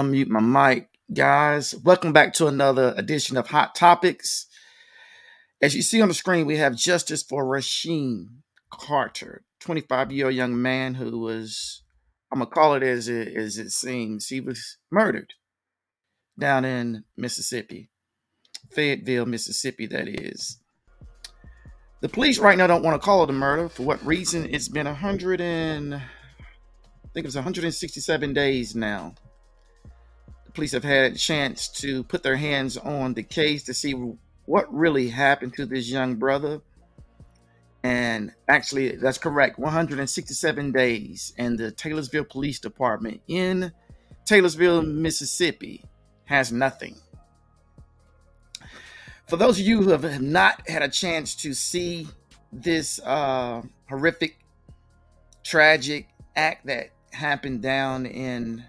Unmute my mic, guys. Welcome back to another edition of Hot Topics. As you see on the screen, we have justice for Rasheem Carter, 25-year-old young man who was, I'm going to call it as it seems, he was murdered down in Mississippi, Fayetteville, Mississippi, that is. The police right now don't want to call it a murder. For what reason? It's been 167 days now. Police have had a chance to put their hands on the case to see what really happened to this young brother. And actually, that's correct, 167 days. And the Taylorsville Police Department in Taylorsville, Mississippi has nothing. For those of you who have not had a chance to see this horrific, tragic act that happened down in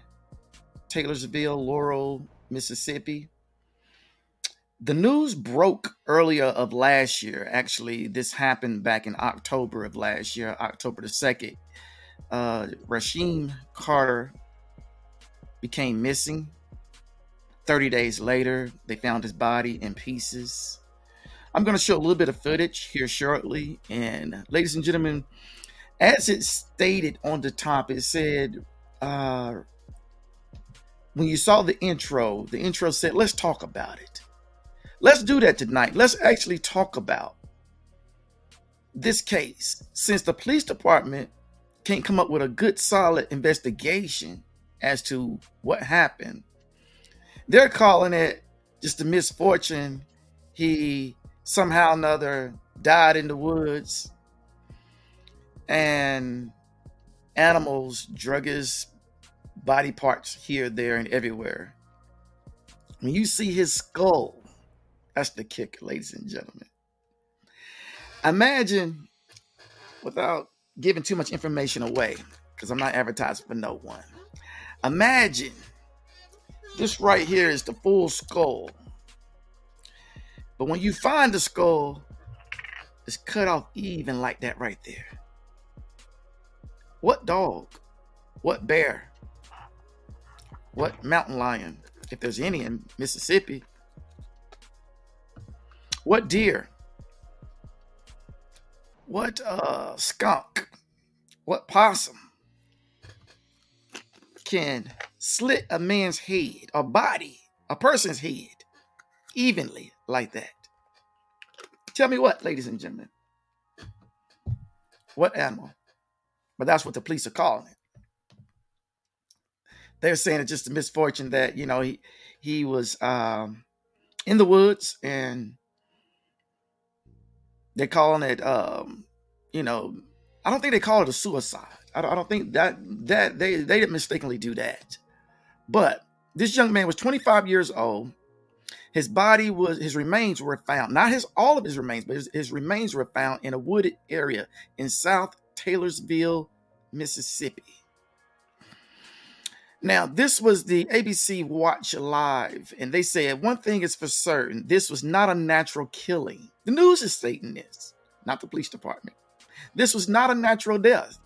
Taylorsville, Laurel, Mississippi. The news broke earlier of last year. Actually, this happened back in October of last year, October the 2nd. Rasheem Carter became missing. 30 days later, they found his body in pieces. I'm going to show a little bit of footage here shortly. And ladies and gentlemen, as it stated on the top, it said, when you saw the intro said, let's talk about it. Let's do that tonight. Let's actually talk about this case. Since the police department can't come up with a good, solid investigation as to what happened, they're calling it just a misfortune. He somehow or another died in the woods and animals, druggists, body parts here, there, and everywhere. When you see his skull, that's the kick, ladies and gentlemen. Imagine, without giving too much information away, because I'm not advertising for no one. Imagine this right here is the full skull. But when you find the skull, it's cut off even like that right there. What dog? What bear? What mountain lion, if there's any in Mississippi? What deer? What skunk? What possum can slit a man's head, a body, a person's head, evenly like that? Tell me what, ladies and gentlemen. What animal? But that's what the police are calling it. They're saying it's just a misfortune that, you know, he was in the woods, and they're calling it, you know, I don't think they call it a suicide. I don't think that they didn't mistakenly do that. But this young man was 25 years old. His remains were found, not his, all of his remains, but his remains were found in a wooded area in South Taylorsville, Mississippi. Now, this was the ABC Watch Live, and they said, one thing is for certain, this was not a natural killing. The news is stating this, not the police department. This was not a natural death.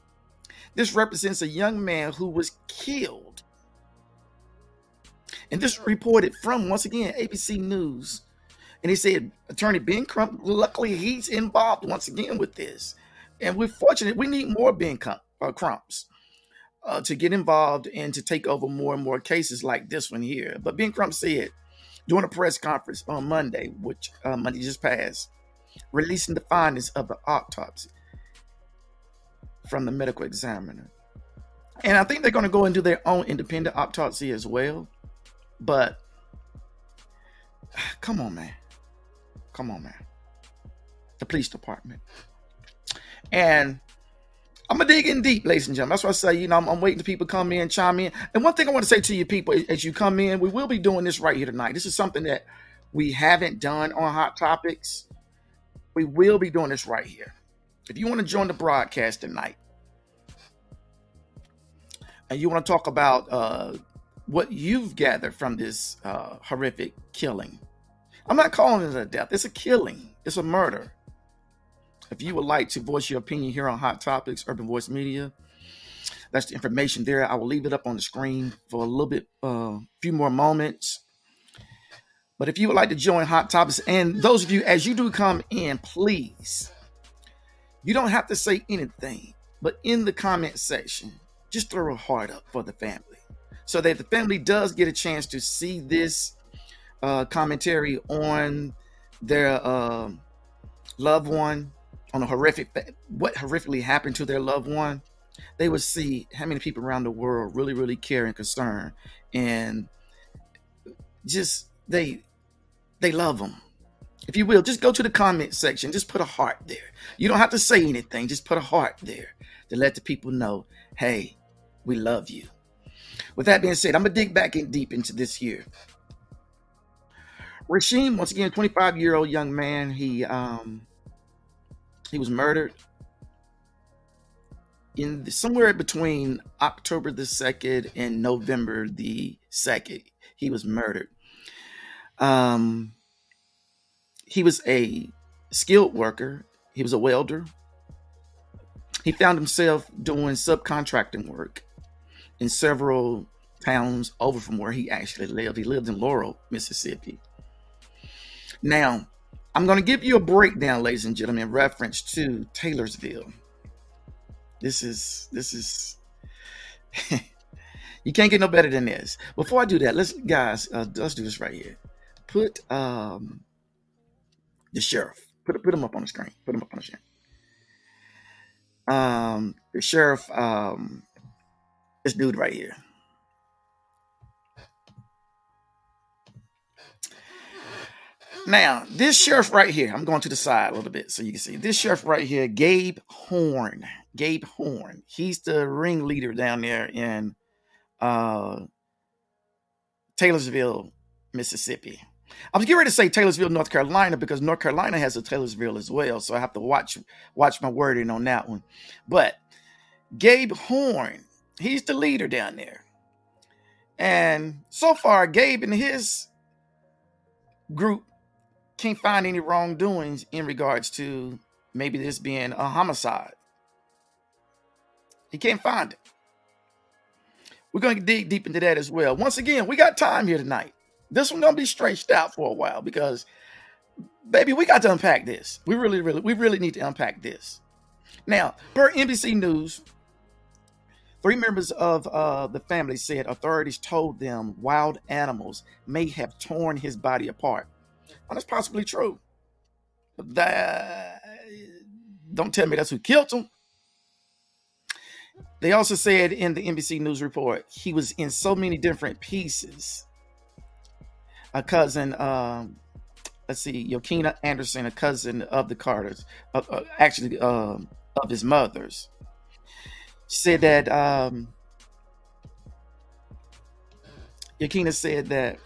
This represents a young man who was killed. And this reported from, once again, ABC News. And they said, Attorney Ben Crump, luckily he's involved once again with this. And we're fortunate, we need more Ben Crumps. To get involved and to take over more and more cases like this one here. But Ben Crump said during a press conference on Monday, which Monday just passed, releasing the findings of the autopsy from the medical examiner. And I think they're going to go and do their own independent autopsy as well. But come on, man. Come on, man. The police department. And I'm going to dig in deep, ladies and gentlemen. That's why I say, you know, I'm waiting for people to come in, chime in. And one thing I want to say to you people as you come in, we will be doing this right here tonight. This is something that we haven't done on Hot Topics. We will be doing this right here. If you want to join the broadcast tonight and you want to talk about what you've gathered from this horrific killing, I'm not calling it a death. It's a killing. It's a murder. If you would like to voice your opinion here on Hot Topics, Urban Voice Media, That's the information there. I will leave it up on the screen for a little bit, few more moments. But if you would like to join Hot Topics, and those of you, as you do come in, please, you don't have to say anything, but in the comment section, just throw a heart up for the family so that the family does get a chance to see this commentary on their loved one, on a what horrifically happened to their loved one. They will see how many people around the world really, really care and concern, and just they love them. If you will, just go to the comment section. Just put a heart there. You don't have to say anything. Just put a heart there to let the people know, hey, we love you. With that being said, I'm going to dig back in deep into this here. Rasheem, once again, 25-year-old young man. He was murdered in somewhere between October the 2nd and November the 2nd. He was murdered. He was a skilled worker. He was a welder. He found himself doing subcontracting work in several towns over from where he actually lived. He lived in Laurel, Mississippi. Now, I'm going to give you a breakdown, ladies and gentlemen, in reference to Taylorsville. This is you can't get no better than this. Before I do that, let's do this right here. Put the sheriff. Put him up on the screen. Put him up on the screen. The sheriff, this dude right here. Now, this sheriff right here, I'm going to the side a little bit so you can see. This sheriff right here, Gabe Horn. Gabe Horn. He's the ringleader down there in Taylorsville, Mississippi. I was getting ready to say Taylorsville, North Carolina, because North Carolina has a Taylorsville as well. So I have to watch my wording on that one. But Gabe Horn, he's the leader down there. And so far, Gabe and his group can't find any wrongdoings in regards to maybe this being a homicide. He can't find it. We're going to dig deep into that as well. Once again, we got time here tonight. This one's going to be stretched out for a while because, baby, we got to unpack this. We really need to unpack this. Now, per NBC News, 3 members of the family said authorities told them wild animals may have torn his body apart. Well, that's possibly true. But don't tell me that's who killed him. They also said in the NBC News report, he was in so many different pieces. A cousin, Yokina Anderson, a cousin of the Carters, of his mother's, said that, Yokina said that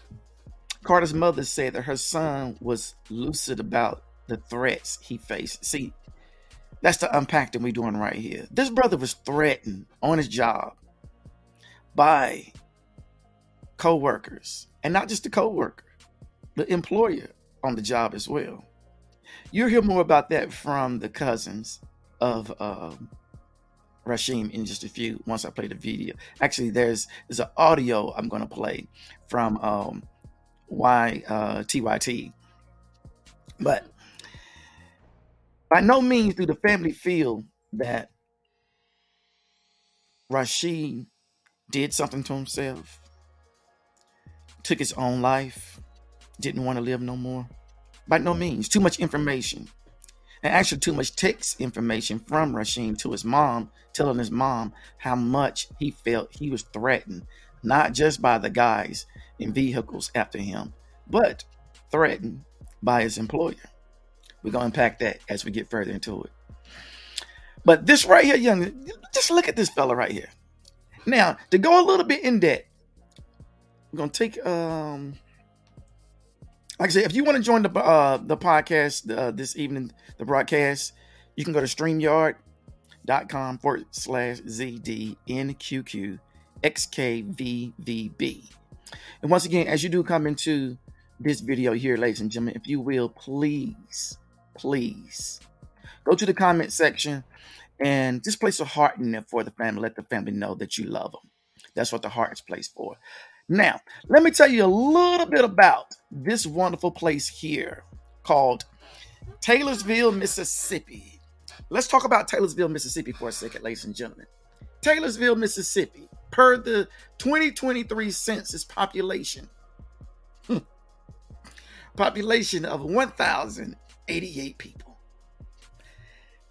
Carter's mother said that her son was lucid about the threats he faced. See, that's the unpacking we're doing right here. This brother was threatened on his job by co-workers, and not just the co-worker, the employer on the job as well. You'll hear more about that from the cousins of Rasheem in just a few, once I play the video. Actually, there's an audio I'm going to play from TYT. But by no means do the family feel that Rasheem did something to himself, took his own life, didn't want to live no more. By no means. Too much information, and actually too much text information from Rasheem to his mom, telling his mom how much he felt he was threatened, not just by the guys in vehicles after him, but threatened by his employer. We're going to unpack that as we get further into it. But this right here, just look at this fella right here. Now, to go a little bit in depth, I'm going to take, like I said, if you want to join the podcast this evening, the broadcast, you can go to streamyard.com/ZDNQQXKVVB. And once again, as you do come into this video here, ladies and gentlemen, if you will, please go to the comment section And just place a heart in there for the family. Let the family know that you love them. That's what the heart is placed for. Now, let me tell you a little bit about this wonderful place here called Taylorsville, Mississippi. Let's talk about Taylorsville, Mississippi for a second, ladies and gentlemen. Taylorsville, Mississippi, per the 2023 census population, population of 1,088 people.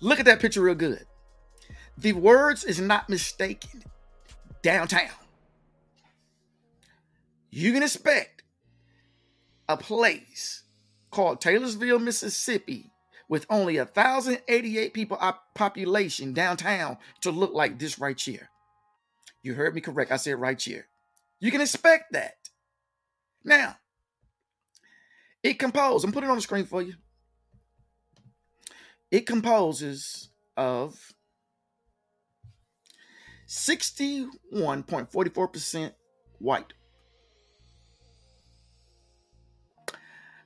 Look at that picture real good. The words is not mistaken. Downtown. You can expect a place called Taylorsville, Mississippi, with only 1,088 people population downtown to look like this right here. You heard me correct. I said right here. You can expect that. Now, it composes. I'm putting it on the screen for you. It composes of 61.44% white.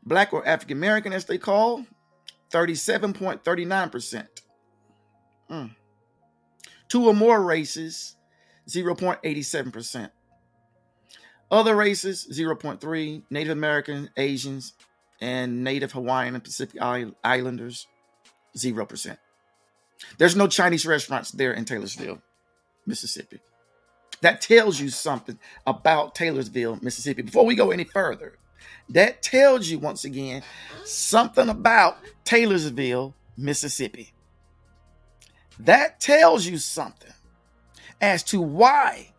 Black or African American, as they call, 37.39%. Two or more races, 0.87%. Other races, 0.3%. Native American, Asians, and Native Hawaiian and Pacific Islanders, 0%. There's no Chinese restaurants there in Taylorsville, Mississippi. That tells you something about Taylorsville, Mississippi. Before we go any further, that tells you, once again, something about Taylorsville, Mississippi. That tells you something as to why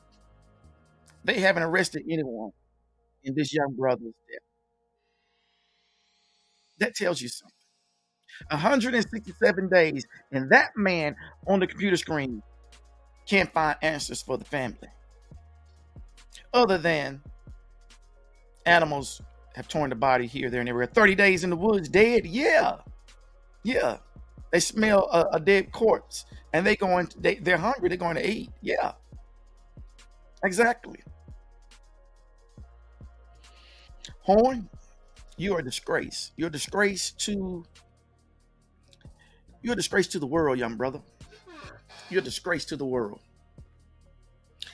they haven't arrested anyone in this young brother's death. That tells you something. 167 days, and that man on the computer screen can't find answers for the family. Other than animals have torn the body here, there, and everywhere. 30 days in the woods, dead. Yeah. They smell a dead corpse, and they're hungry. They're going to eat. Yeah, exactly. Horn, you are a disgrace. You're a disgrace to the world, young brother. You're a disgrace to the world.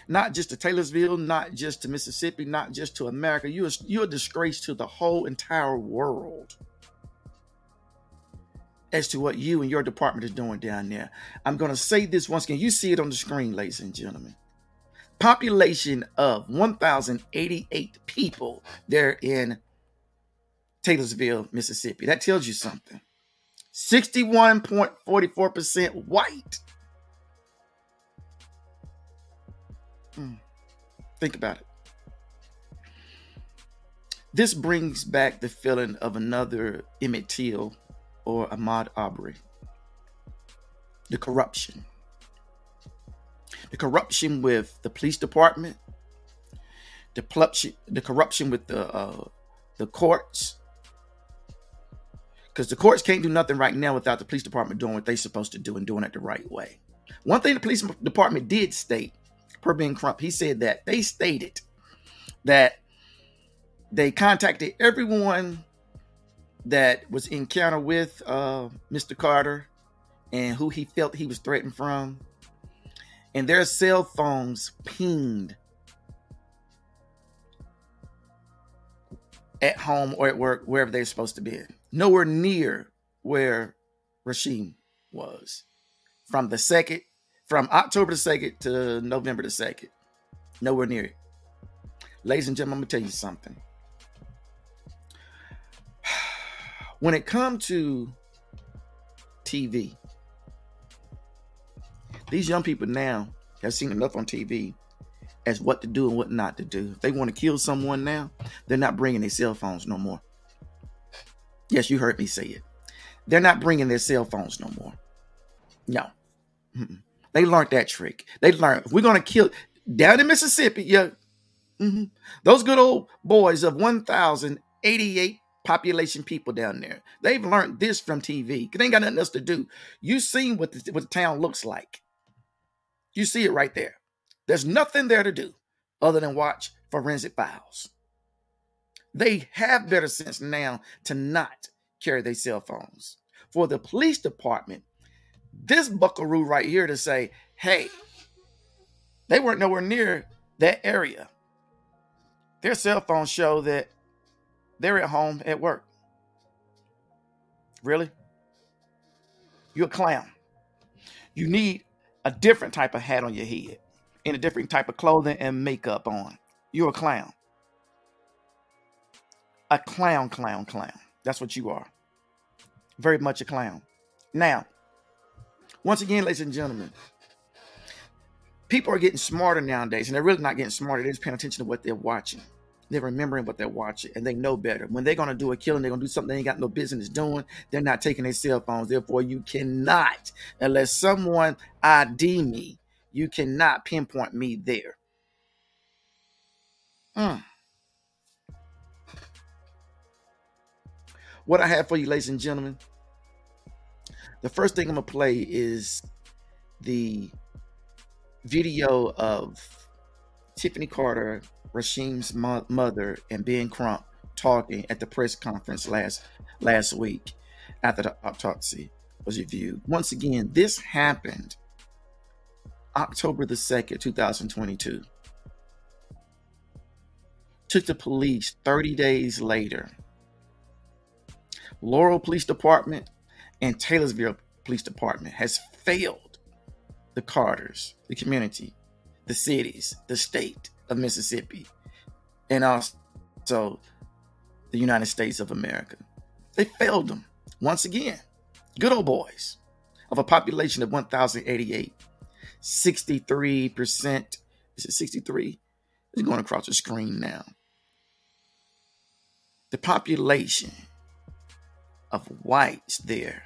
Not just to Taylorsville, not just to Mississippi, not just to America. You're a disgrace to the whole entire world as to what you and your department is doing down there. I'm going to say this once again. You see it on the screen, ladies and gentlemen. Population of 1,088 people there in Taylorsville, Mississippi. That tells you something. 61.44% white. Think about it. This brings back the feeling of another Emmett Till or Ahmaud Arbery. The corruption. The corruption with the police department. The corruption with the courts. Because the courts can't do nothing right now without the police department doing what they're supposed to do and doing it the right way. One thing the police department did state, per Ben Crump, he said that they stated that they contacted everyone that was in encounter with Mr. Carter and who he felt he was threatened from, and their cell phones pinged at home or at work, wherever they're supposed to be. Nowhere near where Rasheem was from October the 2nd to November the 2nd. Nowhere near it. Ladies and gentlemen, I'm going to tell you something. When it comes to TV, these young people now have seen enough on TV as what to do and what not to do. If they want to kill someone now, they're not bringing their cell phones no more. Yes, you heard me say it. They're not bringing their cell phones no more. No. Mm-mm. They learned that trick. They learned we're going to kill down in Mississippi. Yeah. Mm-hmm. Those good old boys of 1,088 population people down there. They've learned this from TV. They ain't got nothing else to do. You seen what the town looks like. You see it right there. There's nothing there to do other than watch Forensic Files. They have better sense now to not carry their cell phones. For the police department, this buckaroo right here to say, hey, they weren't nowhere near that area. Their cell phones show that they're at home at work. Really? You're a clown. You need a different type of hat on your head and a different type of clothing and makeup on. You're a clown. A clown. That's what you are. Very much a clown. Now, once again, ladies and gentlemen, people are getting smarter nowadays, and they're really not getting smarter. They're just paying attention to what they're watching. They're remembering what they're watching, and they know better. When they're going to do a killing, they're going to do something they ain't got no business doing. They're not taking their cell phones. Therefore, you cannot, unless someone ID me, you cannot pinpoint me there. What I have for you, ladies and gentlemen, the first thing I'm going to play is the video of Tiffany Carter, Rasheem's mother, and Ben Crump talking at the press conference last week after the autopsy was reviewed. Once again, this happened October the 2nd, 2022. Took the police 30 days later. Laurel Police Department and Taylorsville Police Department has failed the Carters, the community, the cities, the state of Mississippi, and also the United States of America. They failed them once again. Good old boys of a population of 1,088. 63%. Is it 63? It's going across the screen now. The population of whites there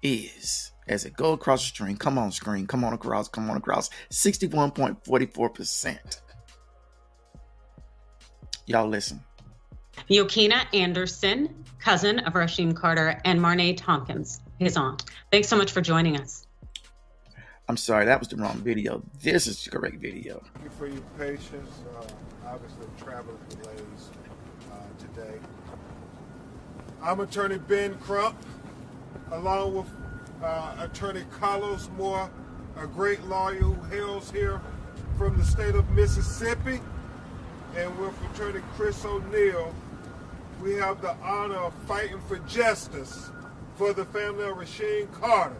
is, as it goes across the screen, come on across, 61.44%. Y'all listen. Yokina Anderson, cousin of Rasheem Carter, and Marnay Tompkins, his aunt. Thanks so much for joining us. I'm sorry, that was the wrong video. This is the correct video. Thank you for your patience. Obviously, travel delays today. I'm Attorney Ben Crump, along with Attorney Carlos Moore, a great lawyer who hails here from the state of Mississippi, and with Attorney Chris O'Neill, we have the honor of fighting for justice for the family of Rasheem Carter.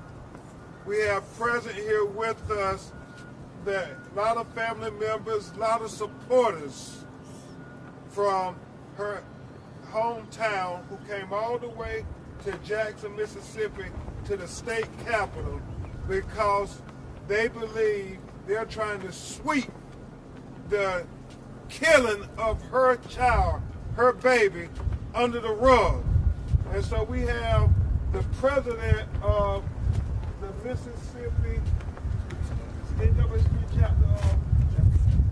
We have present here with us a lot of family members, a lot of supporters from her hometown who came all the way to Jackson, Mississippi, to the state capitol, because they believe they're trying to sweep the killing of her child, her baby, under the rug. And so we have the president of the Mississippi NAACP chapter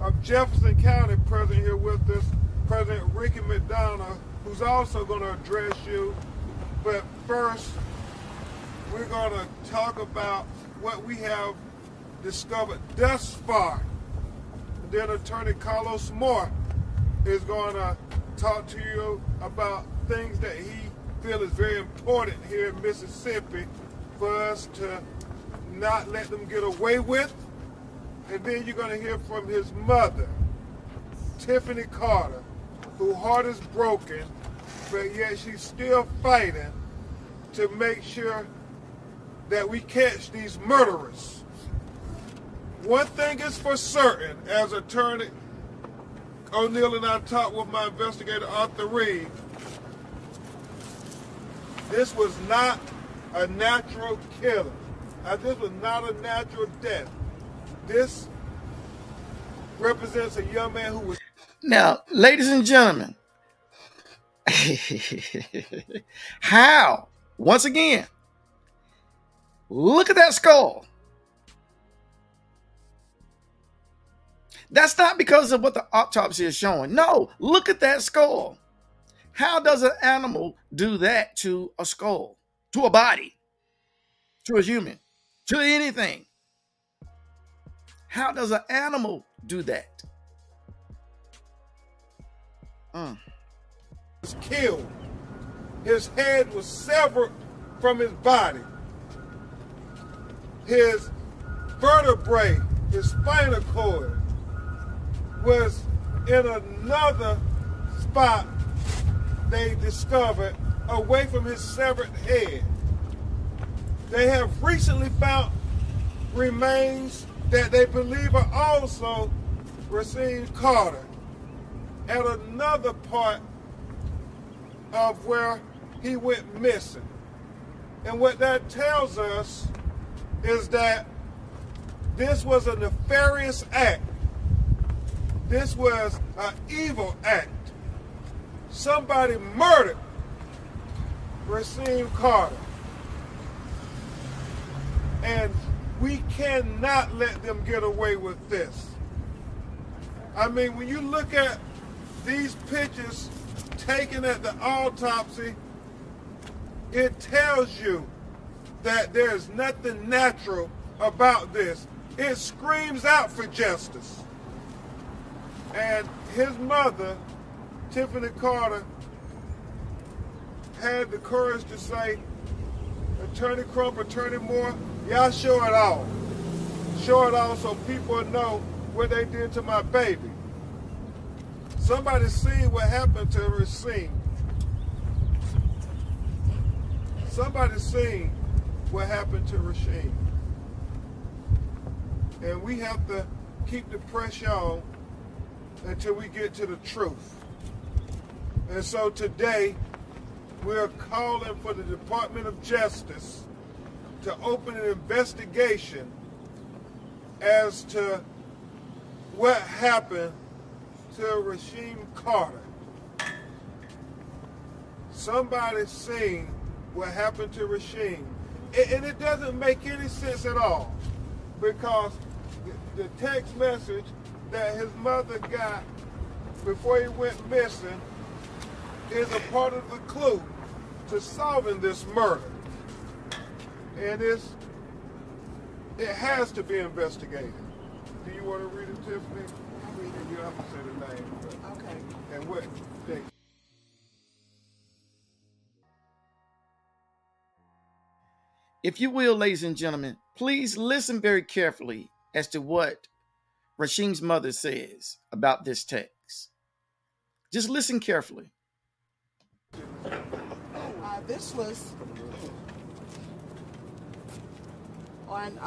of Jefferson County present here with us, President Ricky McDonough, who's also going to address you. But first, we're going to talk about what we have discovered thus far. Then Attorney Carlos Moore is going to talk to you about things that he feels is very important here in Mississippi for us to not let them get away with. And then you're going to hear from his mother, Tiffany Carter, whose heart is broken, but yet she's still fighting to make sure that we catch these murderers. One thing is for certain, as Attorney O'Neill and I talked with my investigator, Arthur Reed, this was not a natural killing. This was not a natural death. This represents a young man who was... Now, ladies and gentlemen, how, once again, look at that skull. That's not because of what the autopsy is showing. No, look at that skull. How does an animal do that to a skull, to a body, to a human, to anything? How does an animal do that? Was killed. His head was severed from his body. his vertebrae, his spinal cord, was in another spot they discovered away from his severed head. They have recently found remains that they believe are also Rasheem Carter at another part of where he went missing. And what that tells us is that this was a nefarious act. This was an evil act. Somebody murdered Rasheem Carter. And we cannot let them get away with this. I mean, when you look at these pictures taken at the autopsy, it tells you that there's nothing natural about this. It screams out for justice. And his mother, Tiffany Carter, had the courage to say, Attorney Crump, Attorney Moore, y'all show it all. Show it all so people know what they did to my baby. Somebody seen what happened to Rasheem. Somebody seen what happened to Rasheem. And we have to keep the pressure on until we get to the truth. And so today, we're calling for the Department of Justice to open an investigation as to what happened to Rasheem Carter. Somebody seen what happened to Rasheem. And it doesn't make any sense at all, because the text message that his mother got before he went missing is a part of the clue to solving this murder. And it has to be investigated. Do you want to read it, Tiffany? I'll read it. You have to say the name. Okay. And what date? If you will, ladies and gentlemen, please listen very carefully as to what Rasheem's mother says about this text. Just listen carefully. This was on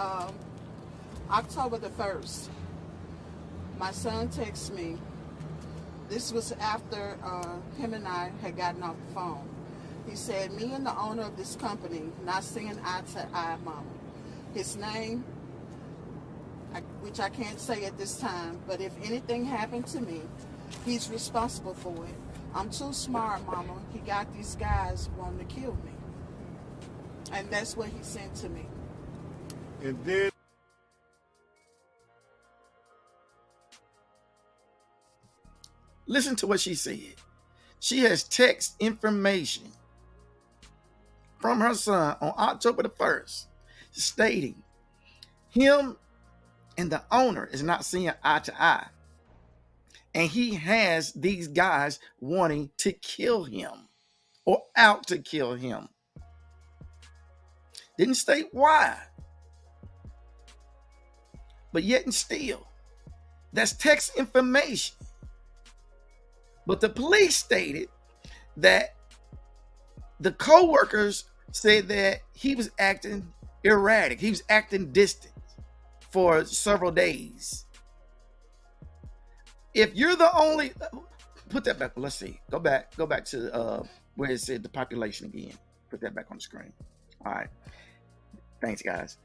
October the 1st. My son texts me. This was after him and I had gotten off the phone. He said, me and the owner of this company not seeing eye to eye, Mama. His name, which I can't say at this time, but if anything happened to me, he's responsible for it. I'm too smart, Mama. He got these guys wanting to kill me. And that's what he sent to me. And then listen to what she said. She has text information from her son on October the 1st stating him and the owner is not seeing eye to eye. And he has these guys wanting to kill him or out to kill him. Didn't state why. But yet and still, that's text information. But the police stated that the co-workers said that he was acting erratic. He was acting distant for several days. If you're the only, put that back. Let's see. Go back to where it said the population again. Put that back on the screen. All right. Thanks, guys.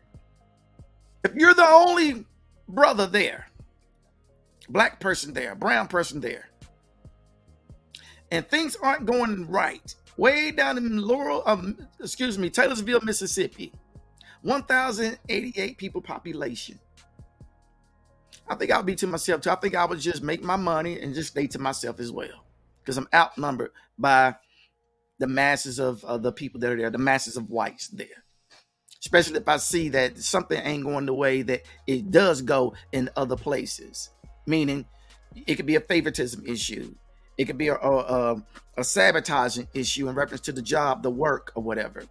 If you're the only brother there, black person there, brown person there, and things aren't going right, way down in Taylorsville, Mississippi, 1,088 people population. I think I'll be to myself too. I think I would just make my money and just stay to myself as well, because I'm outnumbered by the masses of the people that are there, the masses of whites there. Especially if I see that something ain't going the way that it does go in other places. Meaning, it could be a favoritism issue. It could be a sabotaging issue in reference to the job, the work, or whatever.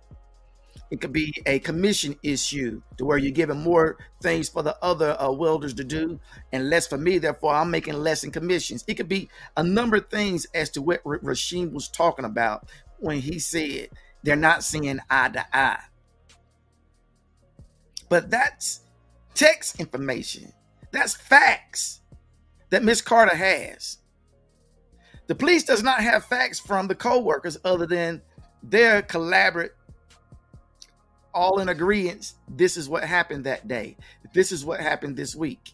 It could be a commission issue to where you're giving more things for the other welders to do and less for me. Therefore, I'm making less in commissions. It could be a number of things as to what Rasheem was talking about when he said they're not seeing eye to eye. But that's text information. That's facts that Ms. Carter has. The police does not have facts from the co-workers other than their collaborate, all in agreement. This is what happened that day. This is what happened this week.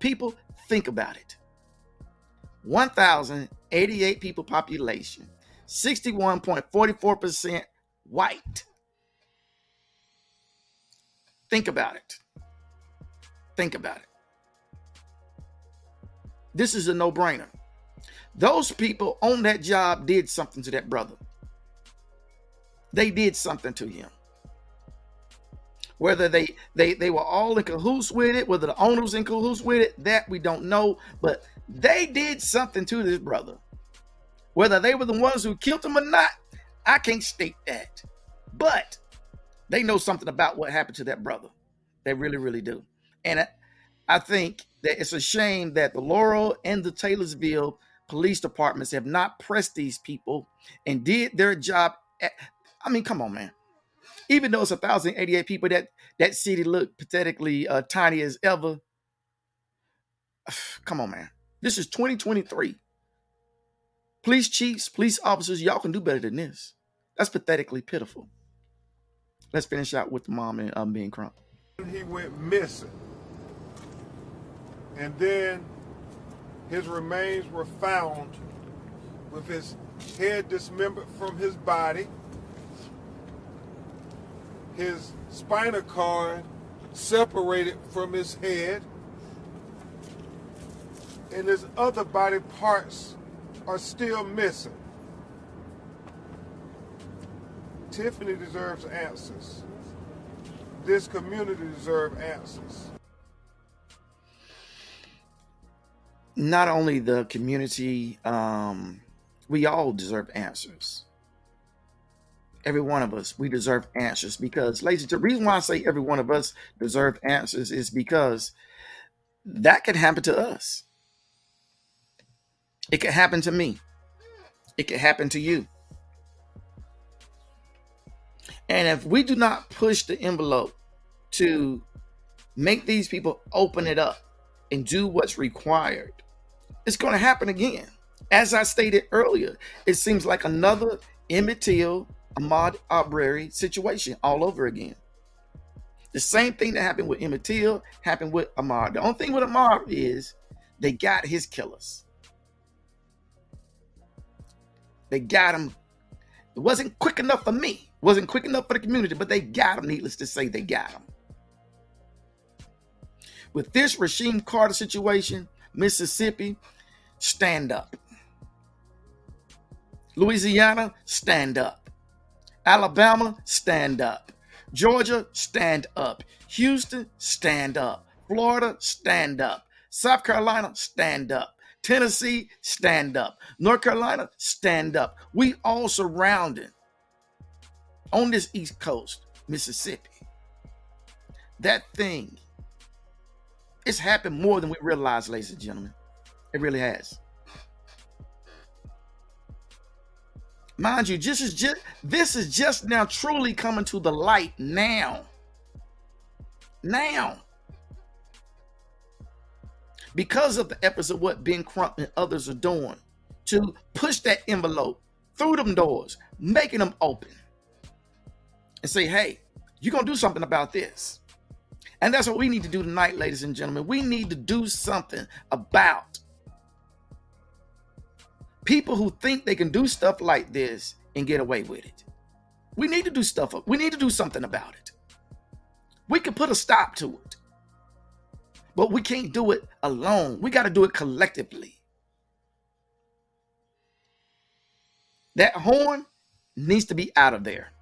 People, think about it. 1,088 people population, 61.44% white. Think about it. Think about it. This is a no-brainer. Those people on that job did something to that brother. They did something to him. Whether they were all in cahoots with it, whether the owner was in cahoots with it, that we don't know. But they did something to this brother. Whether they were the ones who killed him or not, I can't state that. But they know something about what happened to that brother. They really, really do. And I think that it's a shame that the Laurel and the Taylorsville police departments have not pressed these people and did their job. I mean, come on, man. Even though it's 1,088 people, that city looked pathetically tiny as ever. Come on, man. This is 2023. Police chiefs, police officers, y'all can do better than this. That's pathetically pitiful. Let's finish out with Mom and Ben Crump. He went missing. And then his remains were found with his head dismembered from his body, his spinal cord separated from his head, and his other body parts are still missing. Tiffany deserves answers. This community deserves answers. Not only the community, we all deserve answers. Every one of us, we deserve answers because, ladies, the reason why I say every one of us deserve answers is because that could happen to us. It could happen to me. It could happen to you. And if we do not push the envelope to make these people open it up and do what's required, it's going to happen again. As I stated earlier, it seems like another Emmett Till, Ahmaud Arbery situation all over again. The same thing that happened with Emmett Till happened with Ahmaud. The only thing with Ahmaud is they got his killers. They got him. It wasn't quick enough for me. Wasn't quick enough for the community, but they got him. Needless to say, they got him. With this Rasheem Carter situation, Mississippi, stand up. Louisiana, stand up. Alabama, stand up. Georgia, stand up. Houston, stand up. Florida, stand up. South Carolina, stand up. Tennessee, stand up. North Carolina, stand up. We all surrounded on this East Coast, Mississippi. That thing, it's happened more than we realize, ladies and gentlemen. It really has. Mind you, this is just now truly coming to the light now. Now. Because of the efforts of what Ben Crump and others are doing to push that envelope through them doors, making them open. And say, hey, you're going to do something about this. And that's what we need to do tonight, ladies and gentlemen. We need to do something about people who think they can do stuff like this and get away with it. We need to do stuff. We need to do something about it. We can put a stop to it. But we can't do it alone. We got to do it collectively. That Horn needs to be out of there.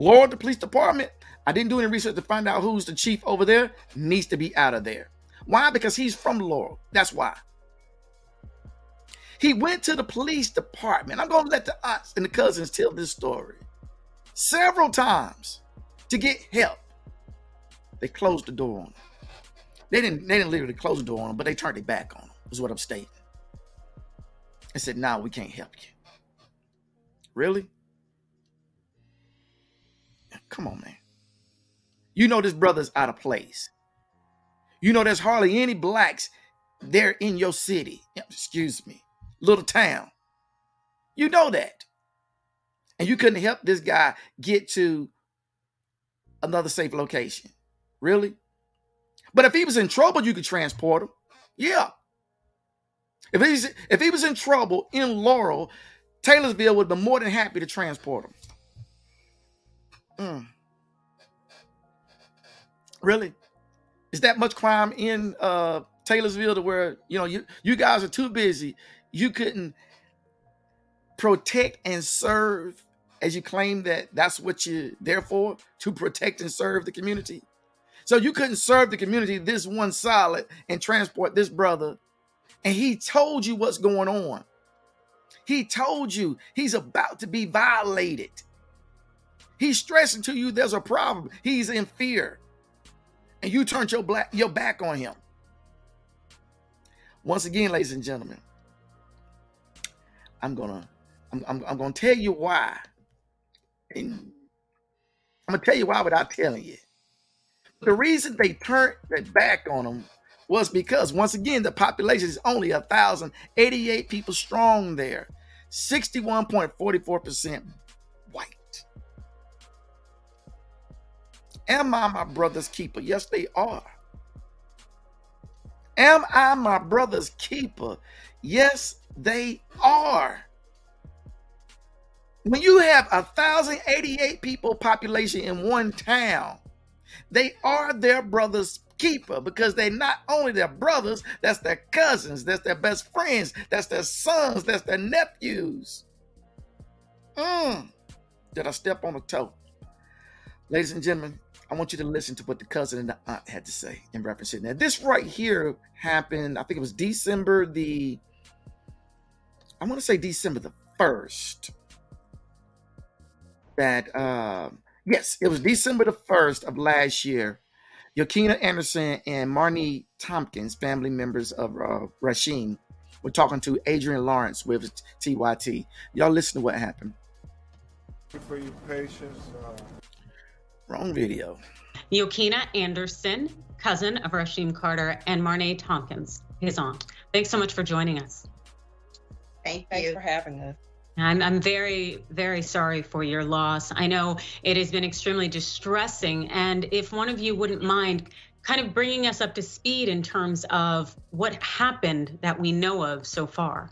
Laurel, the police department, I didn't do any research to find out who's the chief over there, needs to be out of there. Why? Because he's from Laurel. That's why. He went to the police department. I'm going to let the aunts and the cousins tell this story. several times to get help. They closed the door on him. They didn't literally close the door on him, but they turned their back on him, is what I'm stating. They said, "Nah, we can't help you." Really? Come on, man. You know this brother's out of place. You know there's hardly any blacks there in your city. Excuse me. Little town. You know that. And you couldn't help this guy get to another safe location. Really? But if he was in trouble, you could transport him. Yeah. If he was in trouble in Laurel, Taylorsville would have been more than happy to transport him. Really? Is that much crime in Taylorsville to where, you know, you guys are too busy. You couldn't protect and serve, as you claim that that's what you're there for, to protect and serve the community. So you couldn't serve the community this one solid and transport this brother. And he told you what's going on. He told you he's about to be violated. He's stressing to you there's a problem. He's in fear. And you turned your back on him. Once again, ladies and gentlemen, I'm gonna tell you why. And I'm gonna tell you why without telling you. The reason they turned their back on him was because, once again, the population is only 1,088 people strong there. 61.44% white. Am I my brother's keeper? Yes, they are. Am I my brother's keeper? Yes, they are. When you have 1,088 people population in one town, they are their brother's keeper, because they're not only their brothers, that's their cousins, that's their best friends, that's their sons, that's their nephews. Did I step on a toe? Ladies and gentlemen, I want you to listen to what the cousin and the aunt had to say in reference to that. This right here happened, I think it was December the 1st. Yes, it was December the 1st of last year. Yokina Anderson and Marnay Tompkins, family members of Rasheem, were talking to Adrian Lawrence with TYT. Y'all listen to what happened. Thank you for your patience. Wrong video. Yokina Anderson, cousin of Rasheem Carter, and Marnay Tompkins, his aunt. Thanks so much for joining us. Thanks for having us. I'm very, very sorry for your loss. I know it has been extremely distressing. And if one of you wouldn't mind kind of bringing us up to speed in terms of what happened that we know of so far.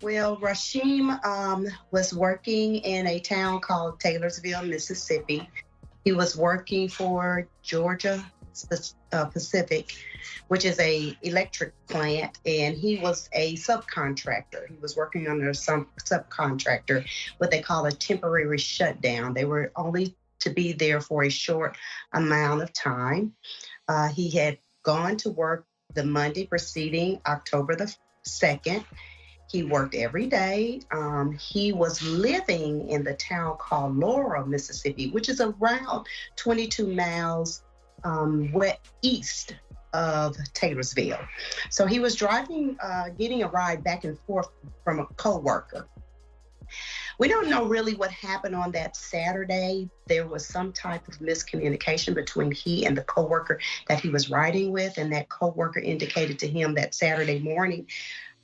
Well, Rasheem was working in a town called Taylorsville, Mississippi. He was working for Georgia Pacific, which is a electric plant, and he was a subcontractor. He was working under some subcontractor, what they call a temporary shutdown. They were only to be there for a short amount of time. He had gone to work the Monday preceding October the 2nd. He worked every day. He was living in the town called Laurel, Mississippi, which is around 22 miles east of Taylorsville. So he was driving, getting a ride back and forth from a coworker. We don't know really what happened on that Saturday. There was some type of miscommunication between he and the coworker that he was riding with, and that coworker indicated to him that Saturday morning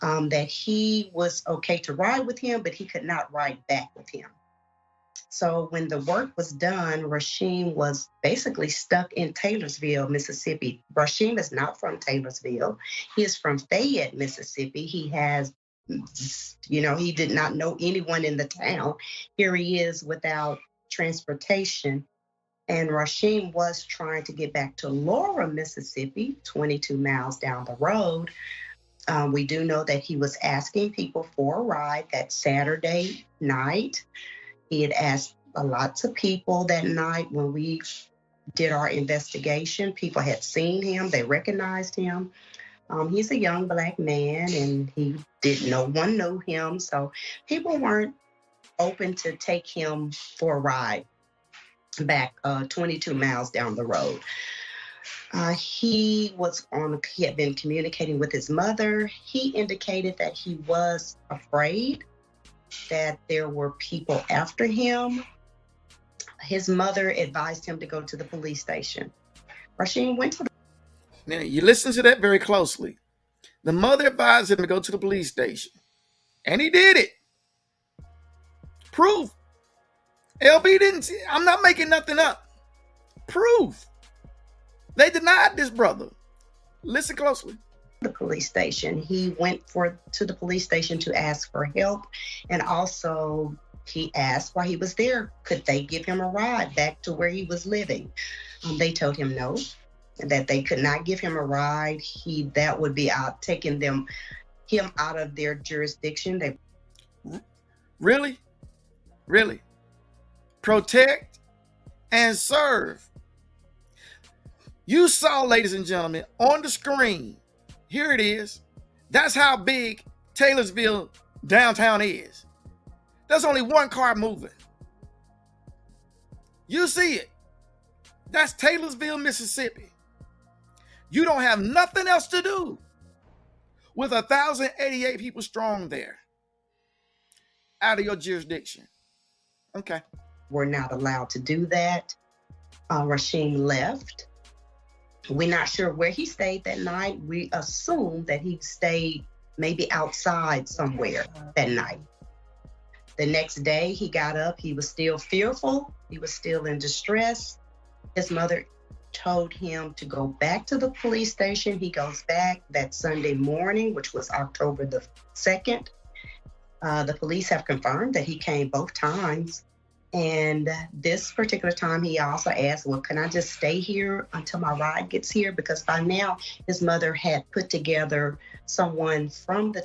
that he was okay to ride with him, but he could not ride back with him. So when the work was done, Rasheem was basically stuck in Taylorsville, Mississippi. Rasheem is not from Taylorsville. He is from Fayette, Mississippi. He has, you know, he did not know anyone in the town. Here he is without transportation. And Rasheem was trying to get back to Laurel, Mississippi, 22 miles down the road. We do know that he was asking people for a ride that Saturday night. He had asked lots of people that night. When we did our investigation, people had seen him. They recognized him. He's a young black man, and no one knew him. So people weren't open to take him for a ride back 22 miles down the road. He had been communicating with his mother. He indicated that he was afraid that there were people after him. His mother advised him to go to the police station. Rasheem went to the... Now, you listen to that very closely. The mother advised him to go to the police station, and he did it. Proof. LB didn't... I'm not making nothing up. Proof. They denied this brother. Listen closely. The police station. He went to the police station to ask for help, and also he asked while he was there, could they give him a ride back to where he was living? They told him no, that they could not give him a ride. That would be out taking him out of their jurisdiction. Really? Protect and serve. You saw, ladies and gentlemen, on the screen. Here it is. That's how big Taylorsville downtown is. There's only one car moving. You see it. That's Taylorsville, Mississippi. You don't have nothing else to do with 1,088 people strong there out of your jurisdiction. Okay. We're not allowed to do that. Rasheem left. We're not sure where he stayed that night. We assume that he stayed maybe outside somewhere that night. The next day, he got up. He was still fearful. He was still in distress. His mother told him to go back to the police station. He goes back that Sunday morning, which was October the 2nd. The police have confirmed that he came both times. And this particular time, he also asked, well, can I just stay here until my ride gets here? Because by now, his mother had put together someone from the...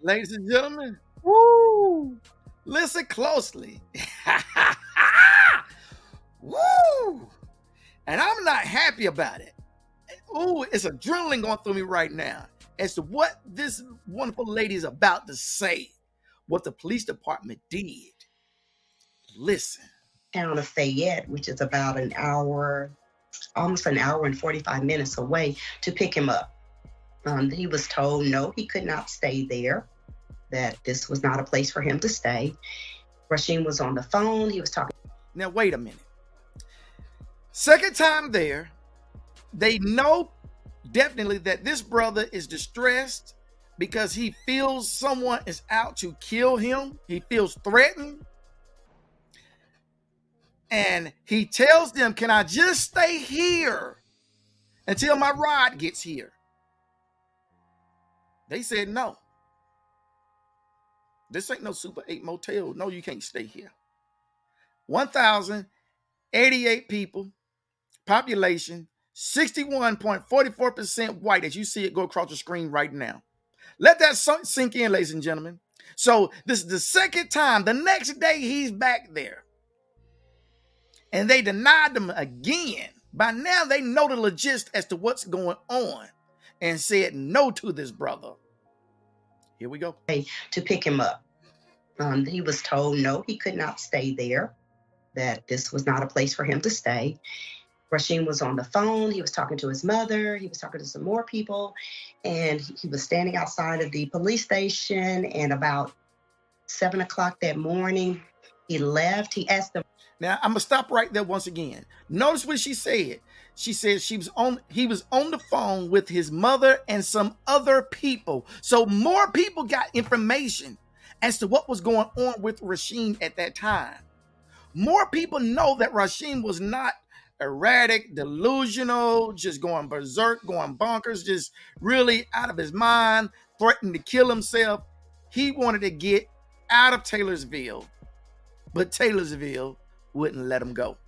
Ladies and gentlemen, woo! Listen closely. Woo! And I'm not happy about it. Ooh, it's adrenaline going through me right now as to what this wonderful lady is about to say, what the police department did. Listen. Town of Fayette, which is about an hour, almost an hour and 45 minutes away, to pick him up. He was told no, he could not stay there, that this was not a place for him to stay. Rasheem was on the phone. He was talking. Now, wait a minute. Second time there, they know definitely that this brother is distressed because he feels someone is out to kill him. He feels threatened. And he tells them, can I just stay here until my ride gets here? They said no. This ain't no Super 8 motel. No, you can't stay here. 1,088 people, population, 61.44% white, as you see it go across the screen right now. Let that sink in, ladies and gentlemen. So this is the second time. The next day he's back there. And they denied them again. By now, they know the logistics as to what's going on and said no to this brother. Here we go. To pick him up. He was told no, he could not stay there, that this was not a place for him to stay. Rasheem was on the phone. He was talking to his mother. He was talking to some more people. And he was standing outside of the police station. And about 7 o'clock that morning, he left. He asked them. Now, I'm going to stop right there once again. Notice what she said. She said he was on the phone with his mother and some other people. So more people got information as to what was going on with Rasheem at that time. More people know that Rasheem was not erratic, delusional, just going berserk, going bonkers, just really out of his mind, threatened to kill himself. He wanted to get out of Taylorsville, but Taylorsville wouldn't let him go.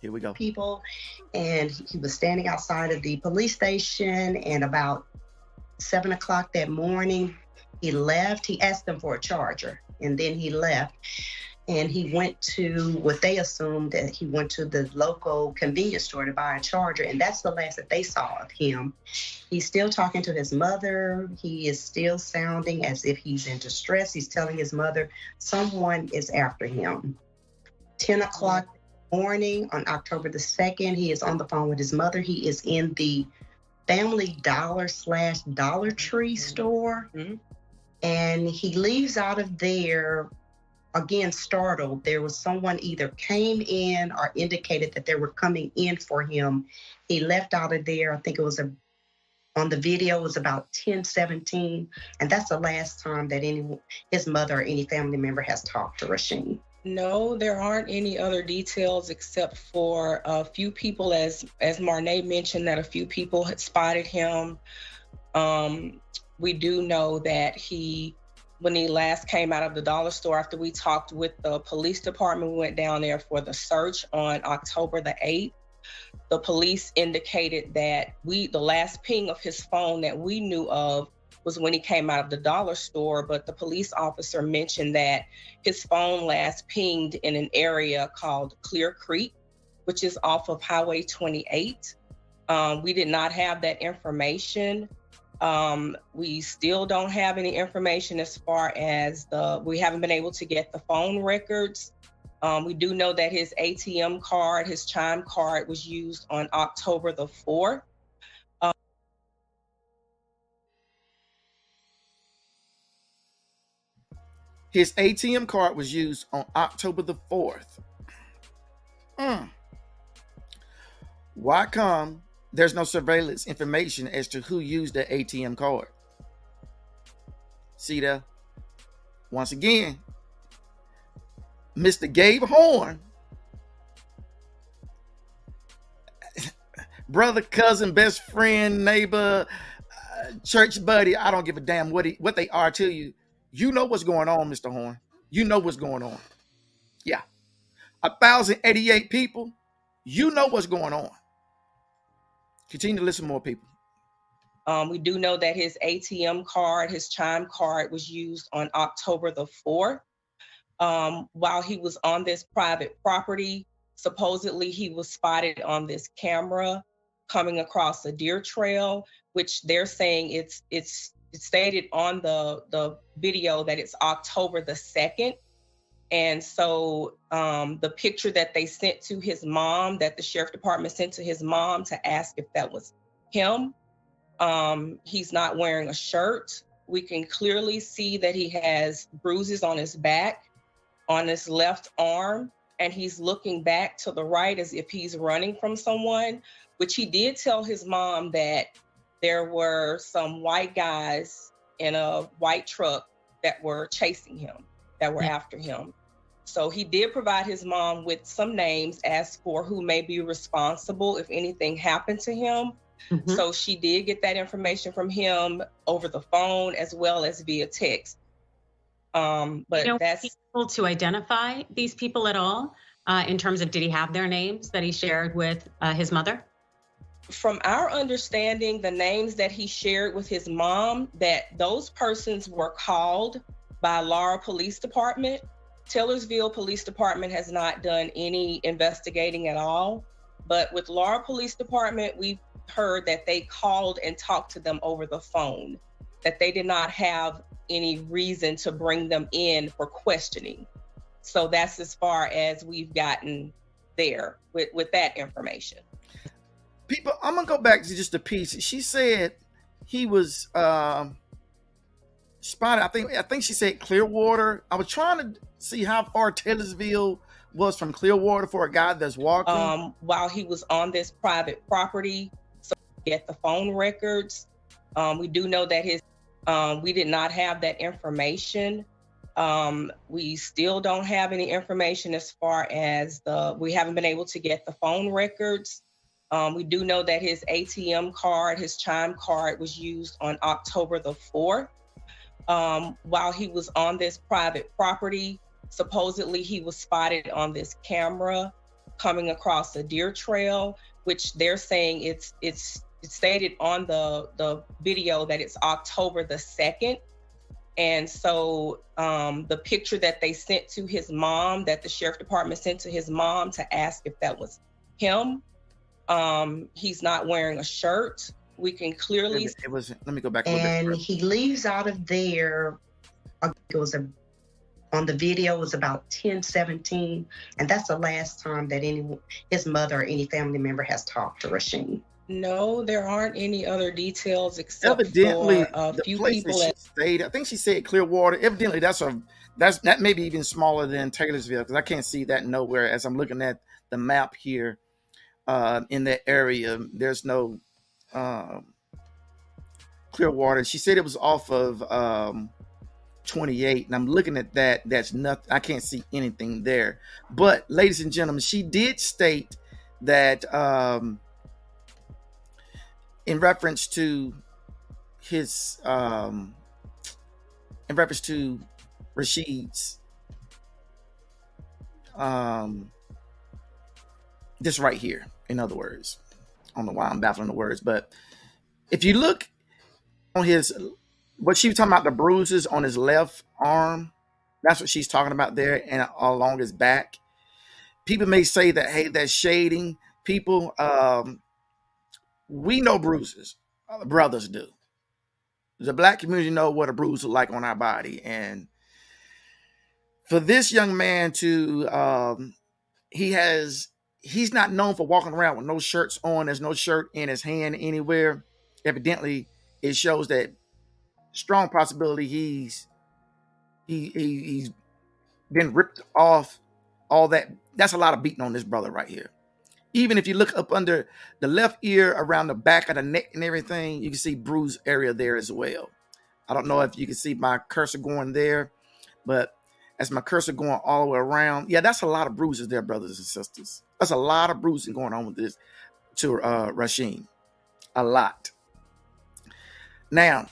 Here we go. People, and he was standing outside of the police station, and about 7 o'clock that morning, he left. He asked them for a charger, and then he left. And he went to what they assumed that he went to the local convenience store to buy a charger. And that's the last that they saw of him. He's still talking to his mother. He is still sounding as if he's in distress. He's telling his mother someone is after him. 10 o'clock morning on October the 2nd, he is on the phone with his mother. He is in the Family Dollar / Dollar Tree store. Mm-hmm. And he leaves out of there. Again, startled, there was someone either came in or indicated that they were coming in for him. He left out of there. I think it was on the video, it was about 10:17, and that's the last time that his mother or any family member has talked to Rasheem. No, there aren't any other details except for a few people, as Marnay mentioned, that a few people had spotted him. We do know that when he last came out of the dollar store, after we talked with the police department, we went down there for the search on October the 8th. The police indicated that the last ping of his phone that we knew of was when he came out of the dollar store, but the police officer mentioned that his phone last pinged in an area called Clear Creek, which is off of Highway 28. We did not have that information. We still don't have any information as far as we haven't been able to get the phone records. We do know that his ATM card, his Chime card, was used on October the 4th. His ATM card was used on October the 4th. Why come? There's no surveillance information as to who used the ATM card. See there? Once again, Mr. Gabe Horn, brother, cousin, best friend, neighbor, church buddy, I don't give a damn what they are to you. You know what's going on, Mr. Horn. You know what's going on. Yeah. 1,088 people, you know what's going on. Continue to listen more, people. We do know that his ATM card, his Chime card, was used on October the 4th. While he was on this private property, supposedly he was spotted on this camera coming across a deer trail, which they're saying it's stated on the video that it's October the 2nd. And so the picture that they sent to his mom, that the sheriff department sent to his mom to ask if that was him, he's not wearing a shirt. We can clearly see that he has bruises on his back, on his left arm, and he's looking back to the right as if he's running from someone, which he did tell his mom that there were some white guys in a white truck that were chasing him, that were after him. So he did provide his mom with some names as for who may be responsible if anything happened to him. Mm-hmm. So she did get that information from him over the phone as well as via text. But that's able to identify these people at all in terms of, did he have their names that he shared with his mother? From our understanding, the names that he shared with his mom, that those persons were called by Laurel Police Department. Taylorsville Police Department has not done any investigating at all, but with Laurel Police Department, we've heard that they called and talked to them over the phone, that they did not have any reason to bring them in for questioning. So that's as far as we've gotten there with that information. People, I'm gonna go back to just a piece. She said he was spotted, I think she said Clearwater. I was trying to see how far Taylorsville was from Clearwater for a guy that's walking. While he was on this private property, so get the phone records. We do know that we did not have that information. We still don't have any information as far as we haven't been able to get the phone records. We do know that his ATM card, his Chime card, was used on October the 4th. While he was on this private property, supposedly he was spotted on this camera coming across a deer trail, which they're saying it's stated on the video that it's October the 2nd. And so the picture that they sent to his mom, that the sheriff department sent to his mom to ask if that was him, he's not wearing a shirt. We can clearly... It was, let me go back a little bit. And he leaves out of there, it was a, on the video, it was about 10:17. And that's the last time that his mother or any family member has talked to Rasheem. No, there aren't any other details except evidently, for a few people that stayed. I think she said Clearwater. Evidently, that may be even smaller than Taylorsville, because I can't see that nowhere. As I'm looking at the map here, in that area, there's no Clearwater. She said it was off of 28, and I'm looking at that. That's nothing. I can't see anything there. But, ladies and gentlemen, she did state that. In reference to Rasheed's, this right here, in other words, I don't know why I'm baffling the words, but if you look on what she was talking about, the bruises on his left arm, that's what she's talking about there, and along his back. People may say that, hey, that's shading. People, we know bruises. Other brothers do. The black community know what a bruise is like on our body. And for this young man to, he's not known for walking around with no shirts on. There's no shirt in his hand anywhere. Evidently, it shows that strong possibility he's been ripped off all that. That's a lot of beating on this brother right here. Even if you look up under the left ear, around the back of the neck and everything, you can see bruise area there as well. I don't know if you can see my cursor going there, but that's my cursor going all the way around. Yeah, that's a lot of bruises there, brothers and sisters. That's a lot of bruising going on with this to Rasheem. A lot. Now,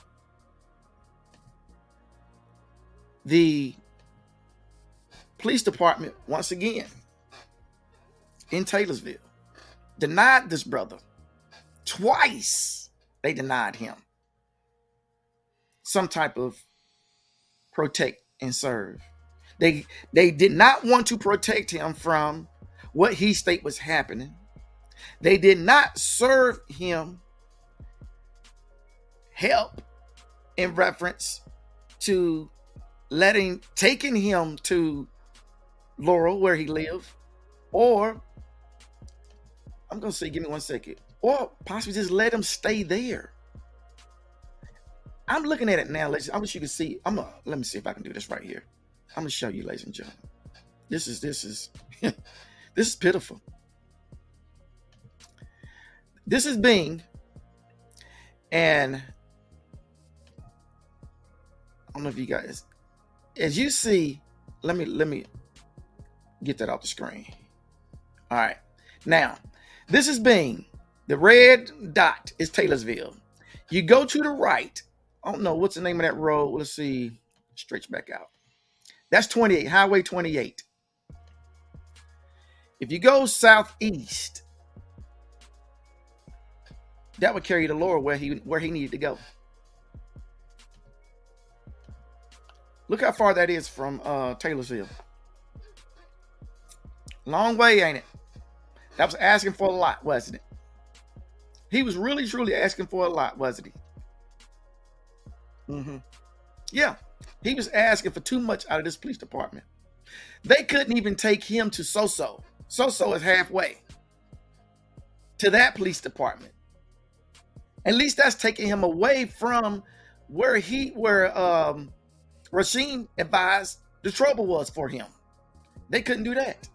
the police department, once again, in Taylorsville, denied this brother twice. They denied him some type of protect and serve. They did not want to protect him from what he stated was happening. They did not serve him help in reference to taking him to Laurel, where he lived, or I'm going to say, give me one second. Or possibly just let him stay there. I'm looking at it now. I wish you could see. Let me see if I can do this right here. I'm going to show you, ladies and gentlemen. This is this is pitiful. This is Bing. And I don't know if you guys, as you see, let me get that off the screen. All right. Now, this is Bing. The red dot is Taylorsville. You go to the right. I don't know what's the name of that road. Let's see. Stretch back out. That's 28, Highway 28. If you go southeast, that would carry you to Laurel, where he needed to go. Look how far that is from Taylorsville. Long way, ain't it? That was asking for a lot, wasn't it? He was really, truly asking for a lot, wasn't he? Mm-hmm. Yeah, he was asking for too much out of this police department. They couldn't even take him to So-So. So-So is halfway to that police department. At least that's taking him away from where Rasheem advised the trouble was for him. They couldn't do that.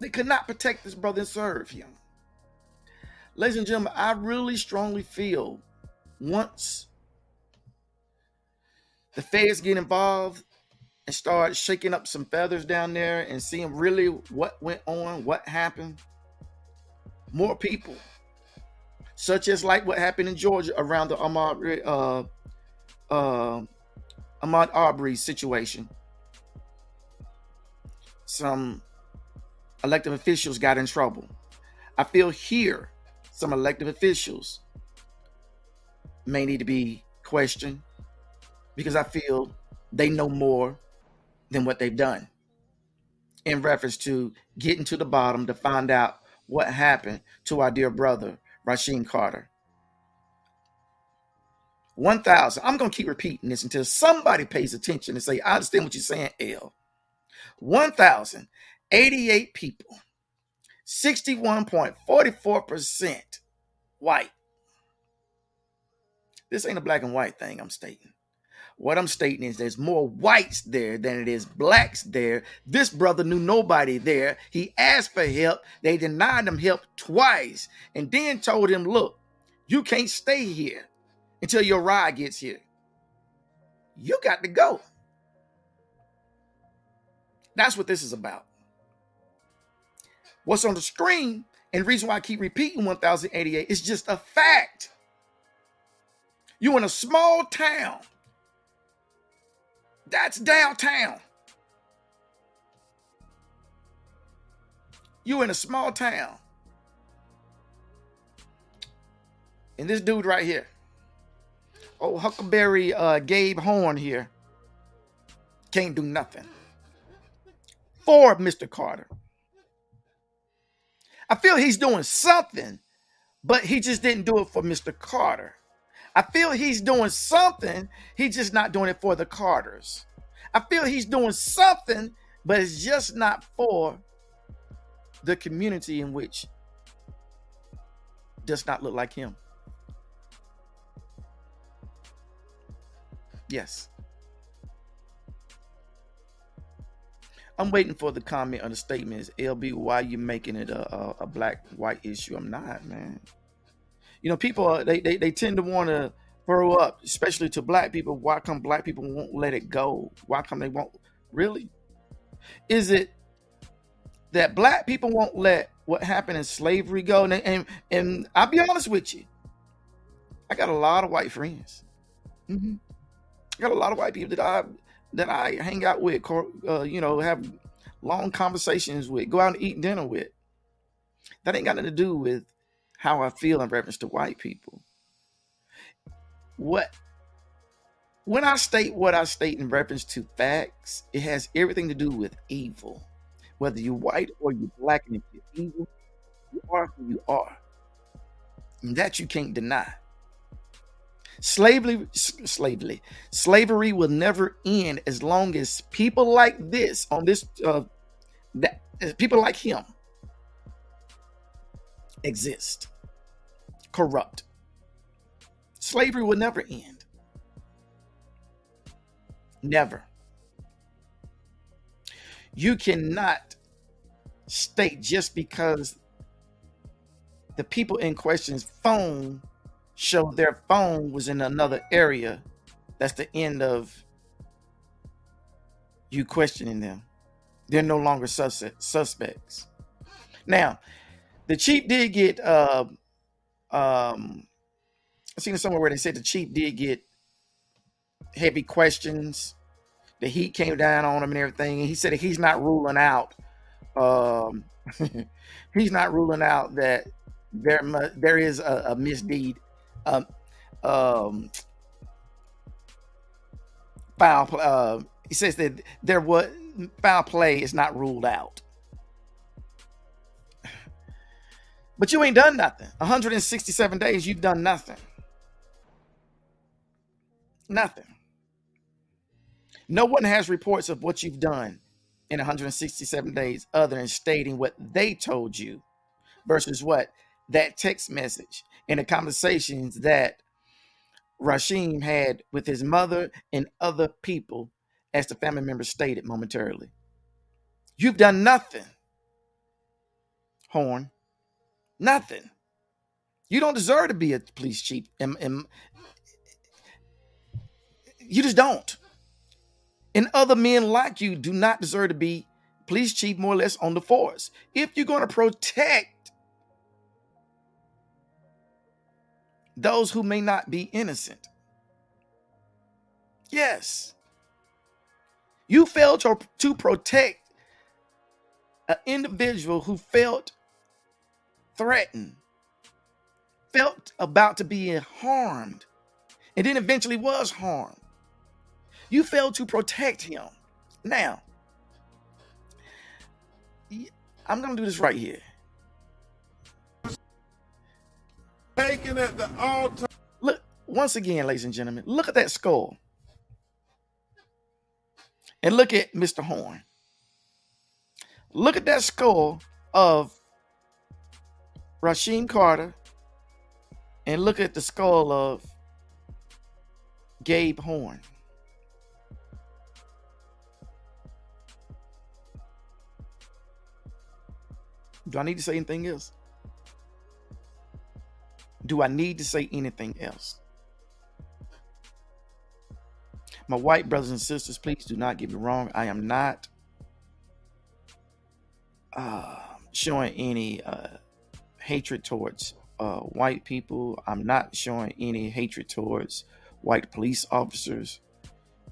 They could not protect this brother and serve him. Ladies and gentlemen, I really strongly feel once the feds get involved and start shaking up some feathers down there and seeing really what went on, what happened, more people, such as like what happened in Georgia around the Ahmaud Arbery situation. Some elected officials got in trouble. I feel here some elected officials may need to be question because I feel they know more than what they've done in reference to getting to the bottom to find out what happened to our dear brother, Rasheem Carter. 1,000. I'm going to keep repeating this until somebody pays attention and say, I understand what you're saying, L. 1,088 people, 61.44% white. This ain't a black and white thing I'm stating. What I'm stating is there's more whites there than it is blacks there. This brother knew nobody there. He asked for help. They denied him help twice and then told him, look, you can't stay here until your ride gets here. You got to go. That's what this is about. What's on the screen, and the reason why I keep repeating 1,088 is just a fact. You're in a small town. That's downtown. You're in a small town. And this dude right here, oh, Huckleberry Gabe Horn here, can't do nothing for Mr. Carter. I feel he's doing something, but he just didn't do it for Mr. Carter. I feel he's doing something, he's just not doing it for the Carters. I feel he's doing something, but it's just not for the community in which does not look like him. Yes. I'm waiting for the comment on the statements. LB, why are you making it a black white issue? I'm not, man. You know, people are, they tend to want to throw up, especially to black people. Why come black people won't let it go? Why come they won't? Really? Is it that black people won't let what happened in slavery go? And I'll be honest with you, I got a lot of white friends. Mm-hmm. I got a lot of white people that I hang out with, have long conversations with, go out and eat dinner with. That ain't got nothing to do with how I feel in reference to white people. When I state what I state in reference to facts, it has everything to do with evil. Whether you're white or you're black, and if you're evil, you are who you are. And that you can't deny. Slavery will never end as long as people like this on this people like him exist. Corrupt. Slavery will never end. Never. You cannot state just because the people in question's phone show their phone was in another area. That's the end of you questioning them. They're no longer suspects. Now, the chief did get, I seen it somewhere where they said the chief did get heavy questions. The heat came down on him and everything. And he said that he's not ruling out. He's not ruling out that there is a misdeed. Foul play. He says that there was foul play is not ruled out, but you ain't done nothing. 167 days, you've done nothing. Nothing. No one has reports of what you've done in 167 days, other than stating what they told you, versus what that text message and the conversations that Rasheem had with his mother and other people, as the family member stated momentarily. You've done nothing, Horn. Nothing. You don't deserve to be a police chief. You just don't. And other men like you do not deserve to be police chief, more or less, on the force. If you're going to protect those who may not be innocent. Yes. You failed to protect an individual who felt threatened, felt about to be harmed, and then eventually was harmed. You failed to protect him. Now, I'm going to do this right here. Taken at the altar. Look, once again, ladies and gentlemen, look at that skull. And look at Mr. Horn. Look at that skull of Rasheem Carter. And look at the skull of Gabe Horn. Do I need to say anything else? Do I need to say anything else? My white brothers and sisters, please do not get me wrong. I am not showing any hatred towards white people. I'm not showing any hatred towards white police officers.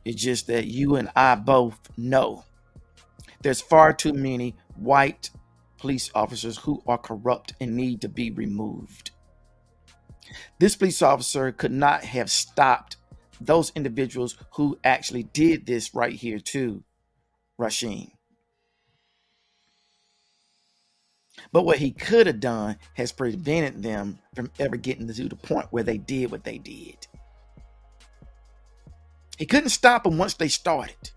It's just that you and I both know there's far too many white police officers who are corrupt and need to be removed. This police officer could not have stopped those individuals who actually did this right here to Rasheem. But what he could have done has prevented them from ever getting to the point where they did what they did. He couldn't stop them once they started,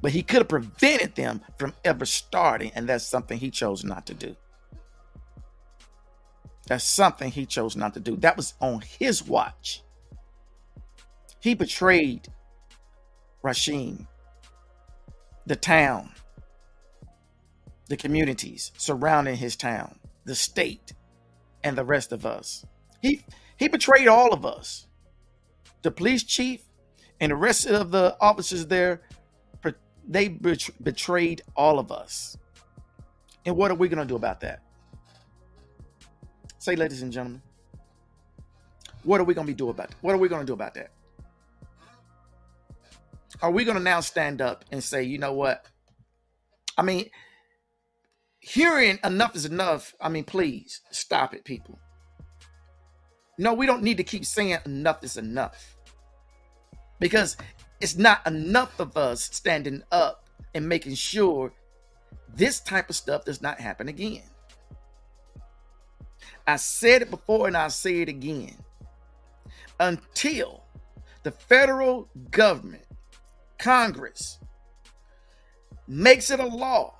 but he could have prevented them from ever starting. And that's something he chose not to do. That's something he chose not to do. That was on his watch. He betrayed Rasheem, the town, the communities surrounding his town, the state, and the rest of us. He betrayed all of us. The police chief and the rest of the officers there, they betrayed all of us. And what are we going to do about that? Say, ladies and gentlemen, what are we going to be doing about that? What are we going to do about that? Are we going to now stand up and say, you know what? I mean, hearing enough is enough. I mean, please stop it, people. No, we don't need to keep saying enough is enough, because it's not enough of us standing up and making sure this type of stuff does not happen again. I said it before and I'll say it again. Until the federal government, Congress, makes it a law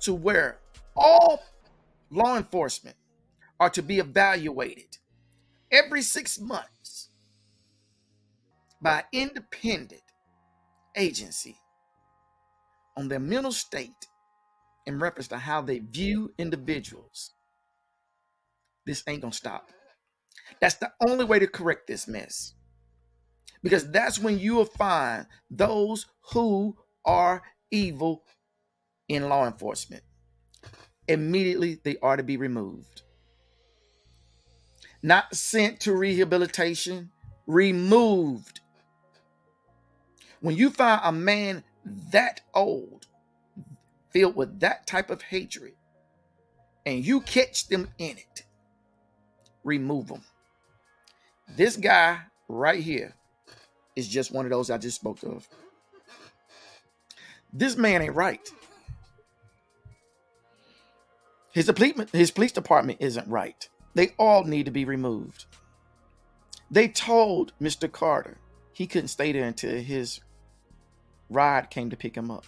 to where all law enforcement are to be evaluated every 6 months by independent agency on their mental state in reference to how they view individuals, this ain't gonna stop. That's the only way to correct this mess, because that's when you will find those who are evil in law enforcement. Immediately, they are to be removed. Not sent to rehabilitation, removed. When you find a man that old, filled with that type of hatred, and you catch them in it, remove them. This guy right here is just one of those I just spoke of. This man ain't right. His police department isn't right. They all need to be removed. They told Mr. Carter he couldn't stay there until his ride came to pick him up.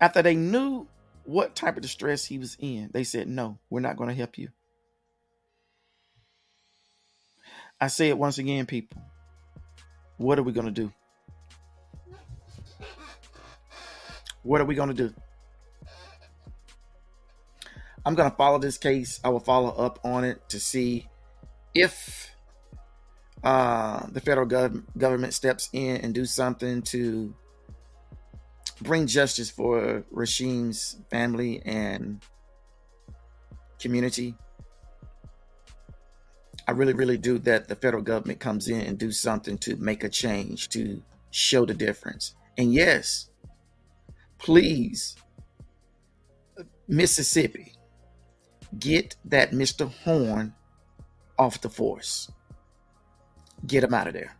After they knew what type of distress he was in, they said, no, we're not going to help you. I say it once again, people, what are we going to do? What are we going to do? I'm going to follow this case. I will follow up on it to see if the federal government steps in and do something to bring justice for Rasheem's family and community. I really, really do that the federal government comes in and do something to make a change, to show the difference. And yes, please, Mississippi, get that Mr. Horn off the force. Get them out of there.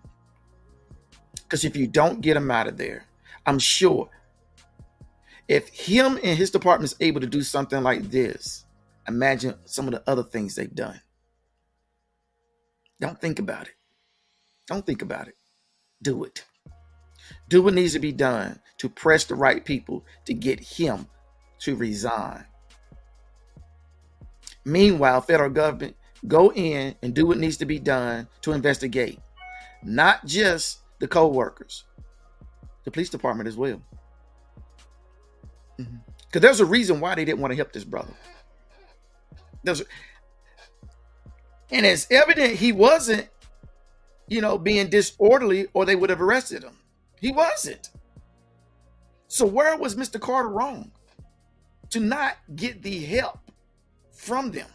Because if you don't get them out of there, I'm sure if him and his department is able to do something like this, imagine some of the other things they've done. Don't think about it. Don't think about it. Do it. Do what needs to be done to press the right people to get him to resign. Meanwhile, federal government, go in and do what needs to be done to investigate. Not just the co-workers, the police department as well. Because there's a reason why they didn't want to help this brother. And it's evident he wasn't, being disorderly, or they would have arrested him. He wasn't. So where was Mr. Carter wrong to not get the help from them?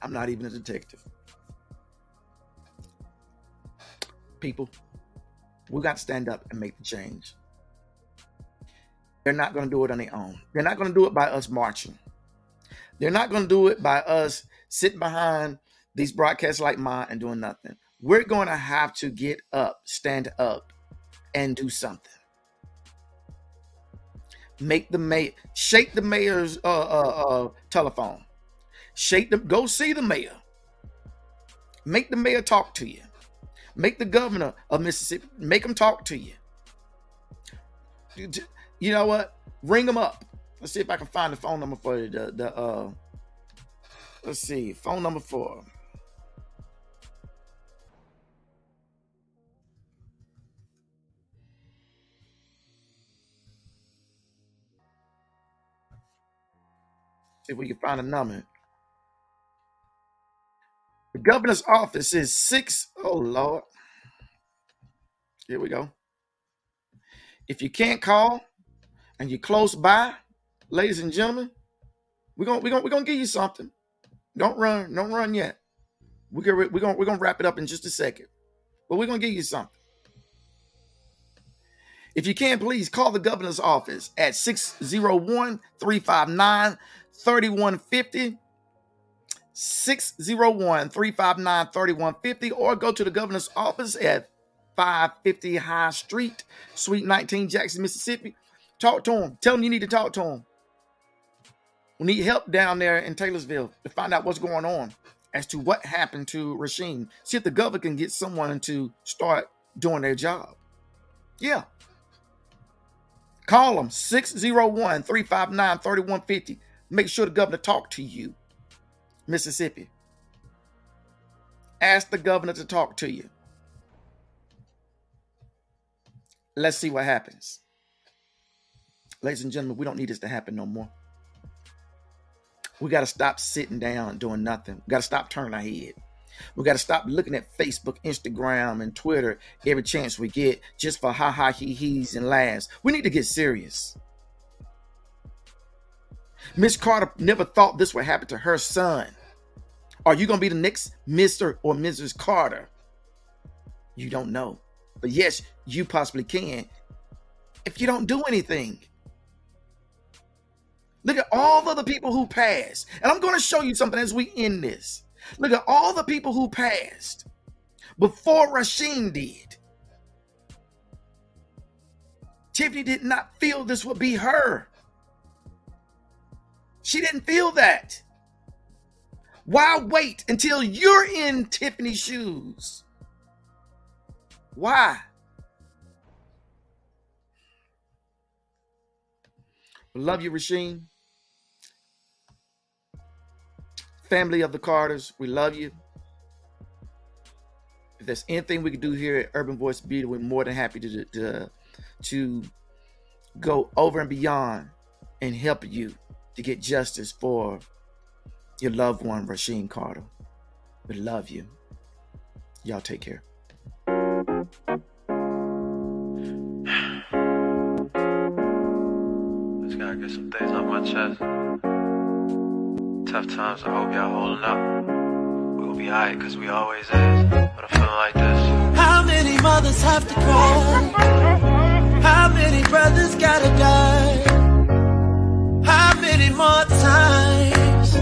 I'm not even a detective. People, we got to stand up and make the change. They're not going to do it on their own. They're not going to do it by us marching. They're not going to do it by us sitting behind these broadcasts like mine and doing nothing. We're going to have to get up, stand up, and do something. Make the mayor, shake the mayor's telephone. Shake them. Go see the mayor. Make the mayor talk to you. Make the governor of Mississippi, make them talk to you. You know what? Ring them up. Let's see if I can find the phone number for the let's see, phone number for. See if we can find a number. The governor's office is oh Lord. Here we go. If you can't call and you're close by, ladies and gentlemen, we're gonna give you something. Don't run yet. We're gonna wrap it up in just a second, but we're gonna give you something. If you can, please call the governor's office at 601-359-3150, 601-359-3150, or go to the governor's office at 550 High Street, Suite 19, Jackson, Mississippi. Talk to him. Tell him you need to talk to him. We need help down there in Taylorsville to find out what's going on as to what happened to Rasheem. See if the governor can get someone to start doing their job. Yeah. Call them 601-359-3150. Make sure the governor talk to you, Mississippi. Ask the governor to talk to you. Let's see what happens. Ladies and gentlemen, we don't need this to happen no more. We got to stop sitting down doing nothing. We got to stop turning our head. We got to stop looking at Facebook, Instagram, and Twitter every chance we get just for ha-ha, he-he's, and laughs. We need to get serious. Miss Carter never thought this would happen to her son. Are you going to be the next Mr. or Mrs. Carter? You don't know. But yes, you possibly can if you don't do anything. Look at all the other people who passed. And I'm going to show you something as we end this. Look at all the people who passed before Rasheem did. Tiffany did not feel this would be her. She didn't feel that. Why wait until you're in Tiffany's shoes? Why? Love you, Rasheem. Family of the Carters, we love you. If there's anything we can do here at Urban Voice Media, we're more than happy to go over and beyond and help you to get justice for your loved one, Rasheem Carter. We love you. Y'all take care. Just gotta get some things off my chest. Tough times, I hope y'all holding up. We'll be alright, cause we always is. But I'm feeling like this. How many mothers have to cry? How many brothers gotta die? How many more times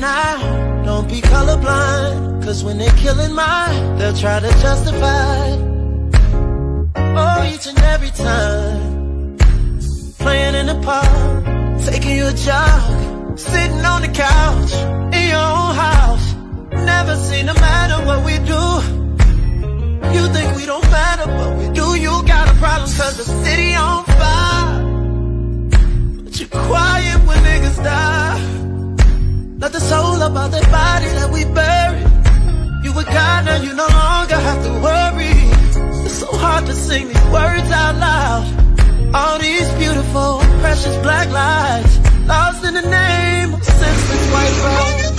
now. Don't be colorblind, cause when they're killing mine, they'll try to justify. Oh, each and every time. Playing in the park, taking you a jog, sitting on the couch, in your own house. Never seen no matter what we do. You think we don't matter, but we do. You got a problem, cause the city on fire. But you're quiet when niggas die. Not the soul about that body that we buried. You were God, now you no longer have to worry. It's so hard to sing these words out loud. All these beautiful, precious black lives lost in the name of senseless white rose.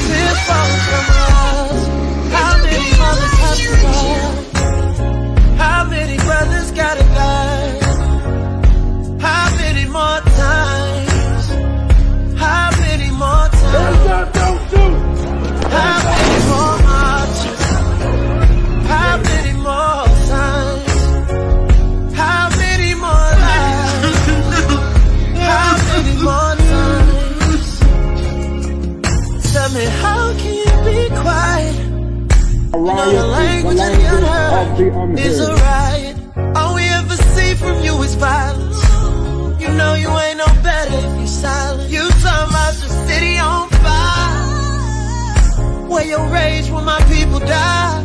Tears falling from our eyes. How many mothers have to cry? How many brothers gotta die? How many more times? How many more times? Is a riot. All we ever see from you is violence. You know you ain't no better if you silent. You talking about the city on fire. Where your rage when my people die.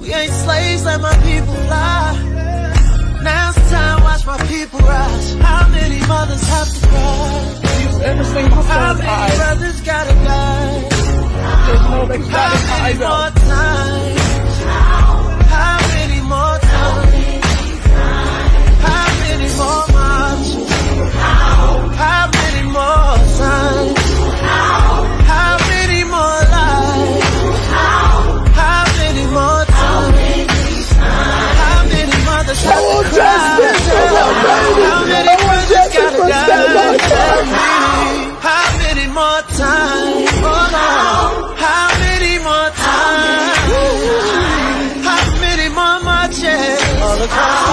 We ain't slaves, let my people fly. Now's the time, watch my people rise. How many mothers have to cry? How many brothers gotta die? How many more times? How many more times? How many more lives? How many more times? How many mothers have to cry? How many brothers gotta die? How many more times? How many more times? How many more marches? All across.